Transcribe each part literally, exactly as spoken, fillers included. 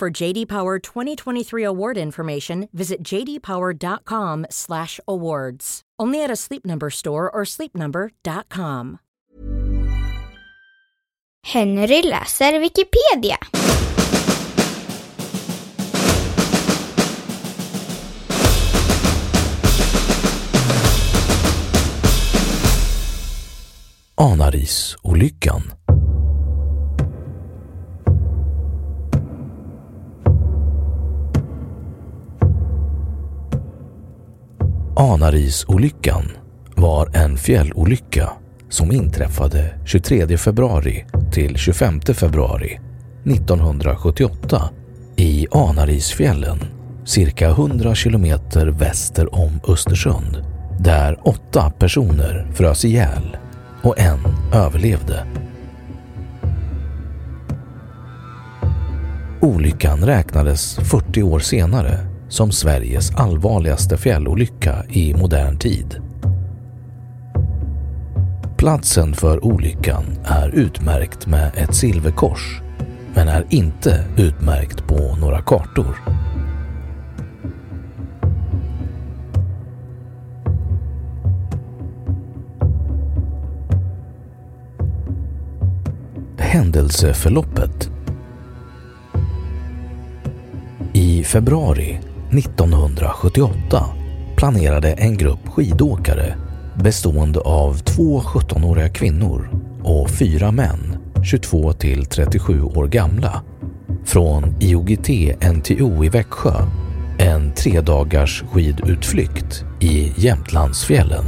For J D. Power twenty twenty-three award information, visit j d power dot com slash awards. Only at a Sleep Number store or sleep number dot com. Henry läser Wikipedia. Anarisolyckan. Anarisolyckan var en fjällolycka som inträffade tjugotredje februari till tjugofemte februari nittonhundrasjuttioåtta i Anarisfjällen, cirka hundra kilometer väster om Östersund, där åtta personer frös ihjäl och en överlevde. Olyckan räknades fyrtio år senare som Sveriges allvarligaste fjällolycka i modern tid. Platsen för olyckan är utmärkt med ett silverkors, men är inte utmärkt på några kartor. Händelseförloppet. I februari nittonhundrasjuttioåtta planerade en grupp skidåkare bestående av två sjuttonåriga kvinnor och fyra män, tjugotvå till trettiosju år gamla, från I O G T N T O i Växjö, en tre dagars skidutflykt i Jämtlandsfjällen.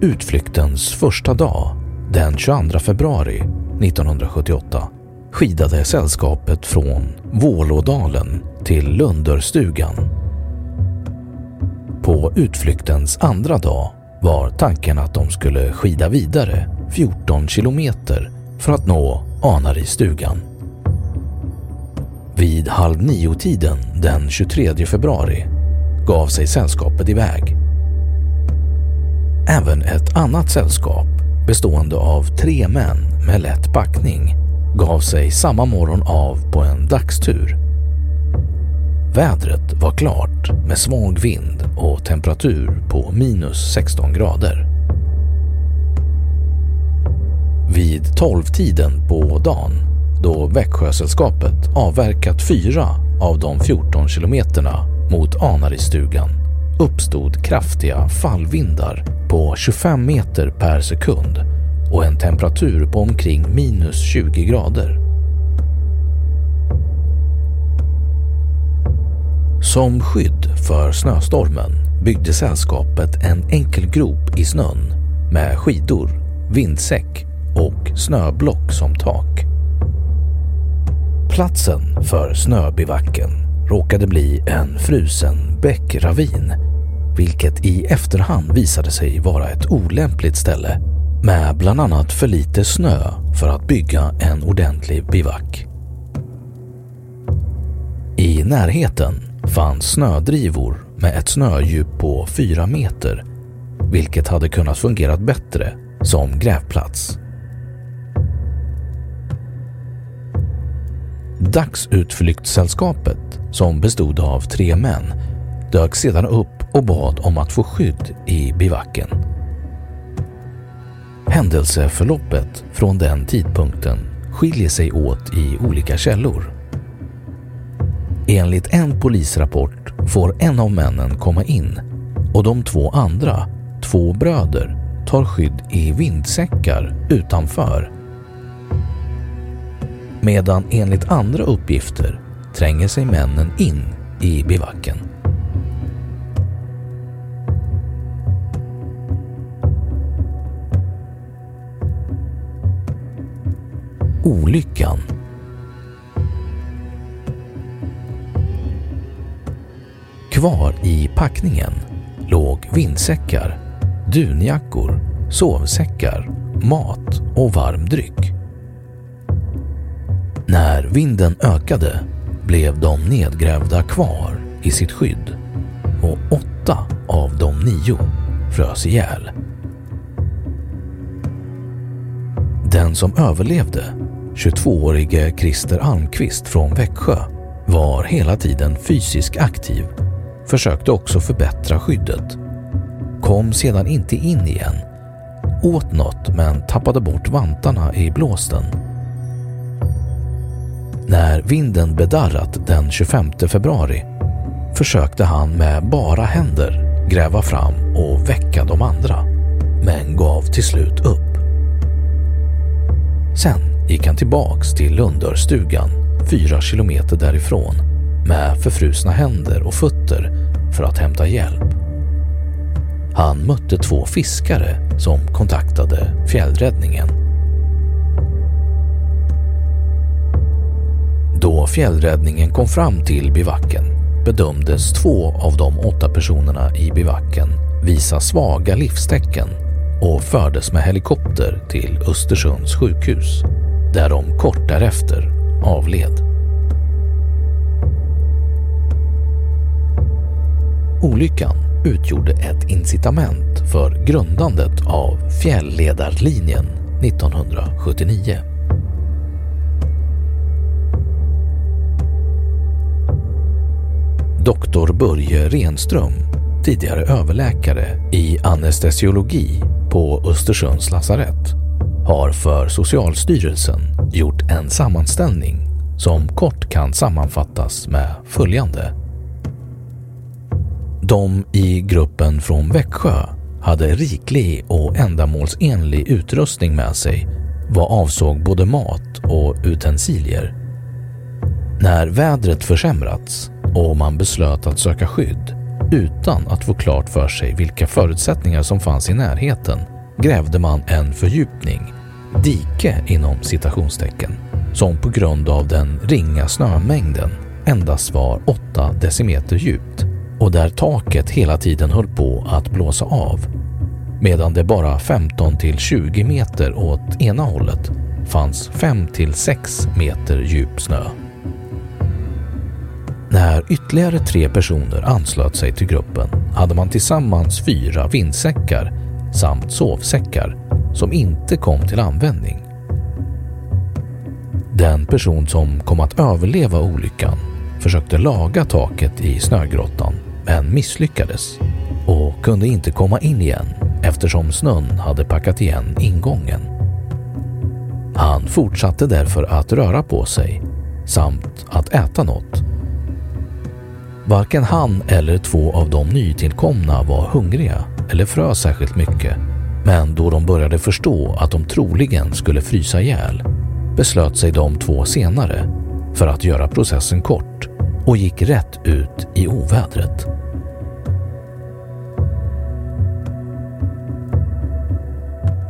Utflyktens första dag, den tjugoandra februari nittonhundrasjuttioåtta, skidade sällskapet från Vålådalen till Lunderstugan. På utflyktens andra dag var tanken att de skulle skida vidare fjorton kilometer för att nå Anarisstugan. Vid halv nio tiden den tjugotredje februari gav sig sällskapet iväg. Även ett annat sällskap bestående av tre män med lätt packning gav sig samma morgon av på en dagstur. Vädret var klart med svag vind och temperatur på minus sexton grader. Vid tolv-tiden på dagen, då Växjösällskapet avverkat fyra av de fjorton kilometerna mot Anarisstugan, uppstod kraftiga fallvindar på tjugofem meter per sekund och en temperatur på omkring minus tjugo grader. Som skydd för snöstormen byggde sällskapet en enkel grop i snön med skidor, vindsäck och snöblock som tak. Platsen för snöbivacken råkade bli en frusen bäckravin, vilket i efterhand visade sig vara ett olämpligt ställe med bland annat för lite snö för att bygga en ordentlig bivack. I närheten fanns snödrivor med ett snödjup på fyra meter, vilket hade kunnat fungera bättre som grävplats. Dagsutflyktssällskapet, som bestod av tre män, dök sedan upp och bad om att få skydd i bivacken. Händelseförloppet från den tidpunkten skiljer sig åt i olika källor. Enligt en polisrapport får en av männen komma in och de två andra, två bröder, tar skydd i vindsäckar utanför. Medan enligt andra uppgifter tränger sig männen in i bivacken. Olyckan. Kvar i packningen låg vindsäckar, dunjackor, sovsäckar, mat och varm dryck. När vinden ökade blev de nedgrävda kvar i sitt skydd och åtta av de nio frös ihjäl. Den som överlevde, tjugotvåårige Christer Almqvist från Växjö, var hela tiden fysiskt aktiv, försökte också förbättra skyddet. Kom sedan inte in igen, åt något men tappade bort vantarna i blåsten. När vinden bedarrat den tjugofemte februari försökte han med bara händer gräva fram och väcka de andra, men gav till slut upp. Sen gick han tillbaks till Lunderstugan, fyra kilometer därifrån, med förfrusna händer och fötter för att hämta hjälp. Han mötte två fiskare som kontaktade fjällräddningen. Då fjällräddningen kom fram till bivacken bedömdes två av de åtta personerna i bivacken visa svaga livstecken och fördes med helikopter till Östersunds sjukhus, där de kort därefter avled. Olyckan utgjorde ett incitament för grundandet av fjällledarlinjen nittonhundrasjuttionio. doktor Börje Rehnström, tidigare överläkare i anestesiologi på Östersunds lasarett, har för Socialstyrelsen gjort en sammanställning som kort kan sammanfattas med följande. De i gruppen från Växjö hade riklig och ändamålsenlig utrustning med sig vad avsåg både mat och utensilier. När vädret försämrats och man beslöt att söka skydd utan att få klart för sig vilka förutsättningar som fanns i närheten, grävde man en fördjupning, dike inom citationstecken, som på grund av den ringa snömängden endast var åtta decimeter djupt och där taket hela tiden höll på att blåsa av, medan det bara femton till tjugo meter åt ena hållet fanns fem till sex meter djup snö. När ytterligare tre personer anslöt sig till gruppen hade man tillsammans fyra vindsäckar samt sovsäckar som inte kom till användning. Den person som kom att överleva olyckan försökte laga taket i snögrottan men misslyckades och kunde inte komma in igen eftersom snön hade packat igen ingången. Han fortsatte därför att röra på sig samt att äta något. Varken han eller två av de nytillkomna var hungriga eller frös särskilt mycket, men då de började förstå att de troligen skulle frysa ihjäl beslöt sig de två senare för att göra processen kort och gick rätt ut i ovädret.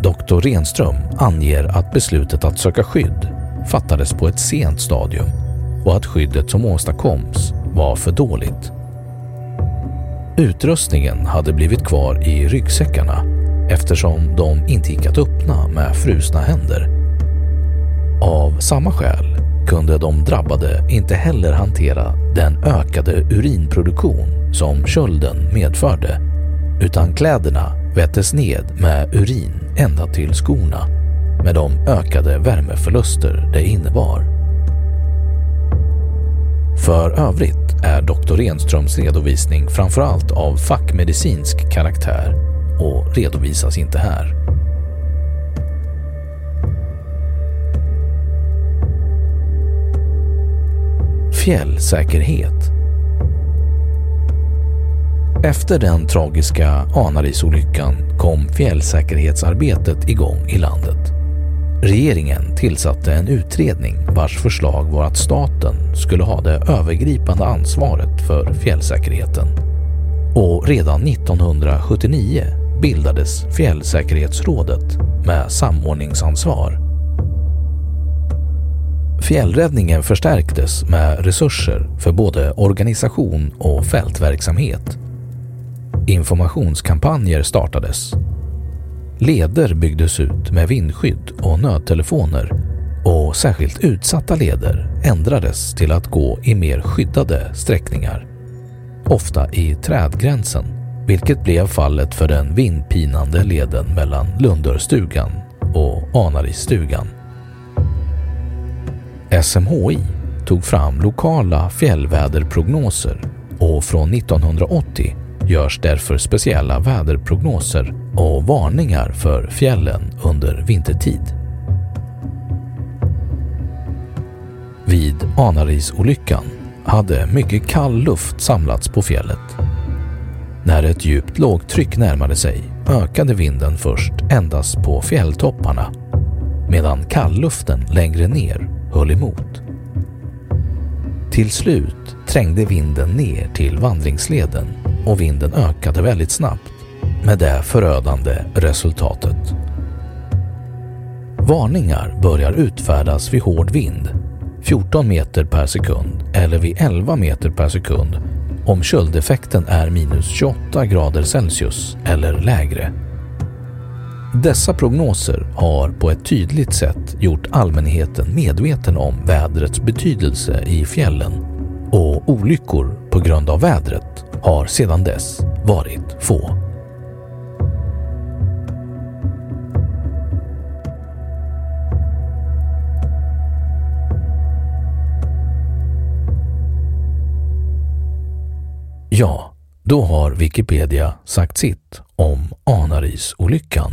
doktor Rehnström anger att beslutet att söka skydd fattades på ett sent stadium och att skyddet som åstadkoms var för dåligt. Utrustningen hade blivit kvar i ryggsäckarna eftersom de inte gick att öppna med frusna händer. Av samma skäl kunde de drabbade inte heller hantera den ökade urinproduktion som kölden medförde, utan kläderna vättes ned med urin ända till skorna med de ökade värmeförluster det innebar. För övrigt är doktor Rehnströms redovisning framförallt av fackmedicinsk karaktär och redovisas inte här. Fjällsäkerhet. Efter den tragiska Anarisolyckan kom fjällsäkerhetsarbetet igång i landet. Regeringen tillsatte en utredning vars förslag var att staten skulle ha det övergripande ansvaret för fjällsäkerheten. Och redan nittonhundrasjuttionio bildades Fjällsäkerhetsrådet med samordningsansvar. Fjällräddningen förstärktes med resurser för både organisation och fältverksamhet. Informationskampanjer startades. Leder byggdes ut med vindskydd och nödtelefoner, och särskilt utsatta leder ändrades till att gå i mer skyddade sträckningar, ofta i trädgränsen, vilket blev fallet för den vindpinande leden mellan Lunderstugan och Anarisstugan. S M H I tog fram lokala fjällväderprognoser, och från nittonhundraåttio görs därför speciella väderprognoser och varningar för fjällen under vintertid. Vid Anarisolyckan hade mycket kall luft samlats på fjället. När ett djupt lågtryck närmade sig ökade vinden först endast på fjälltopparna, medan kallluften längre ner höll emot. Till slut trängde vinden ner till vandringsleden, och vinden ökade väldigt snabbt med det förödande resultatet. Varningar börjar utfärdas vid hård vind, fjorton meter per sekund eller vid elva meter per sekund om köldeffekten är minus tjugoåtta grader Celsius eller lägre. Dessa prognoser har på ett tydligt sätt gjort allmänheten medveten om vädrets betydelse i fjällen, och olyckor på grund av vädret har sedan dess varit få. Ja, då har Wikipedia sagt sitt om Anarisolyckan.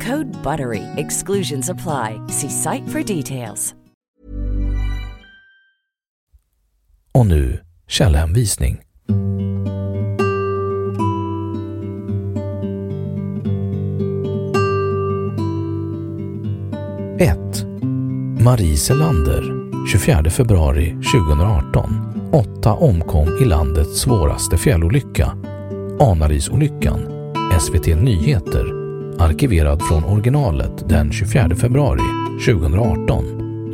Code BUTTERY. Exclusions apply. See site for details. Och nu källhänvisning. ett. Marie Selander, tjugofjärde februari tjugoarton. åtta omkom i landets svåraste fjällolycka, Anarisolyckan. S V T Nyheter, arkiverad från originalet den tjugofjärde februari tjugoarton.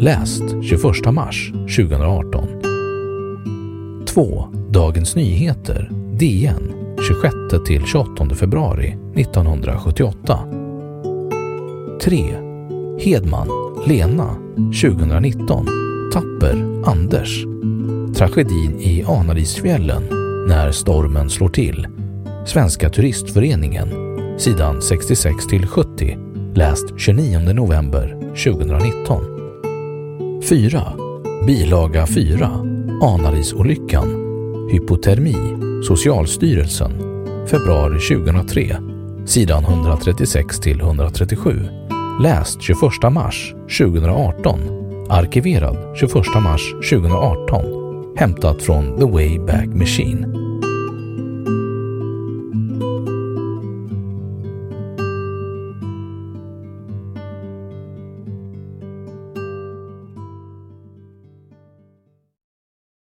Läst tjugoförsta mars tjugoarton. två. Dagens nyheter, D N, tjugosjätte till tjugoåttonde februari nittonhundrasjuttioåtta. tre. Hedman, Lena, tjugonitton. Tapper Anders. Tragedin i Anarisfjällen när stormen slår till. Svenska turistföreningen, sidan sextiosex till sjuttio, läst tjugonionde november tjugonitton. fyra. Bilaga fyra, Anarisolyckan, hypotermi, Socialstyrelsen, februari tjugohundratre, sidan etthundratrettiosex till etthundratrettiosju, läst tjugoförsta mars tjugoarton, arkiverad tjugoförsta mars tjugoarton, hämtat från The Wayback Machine.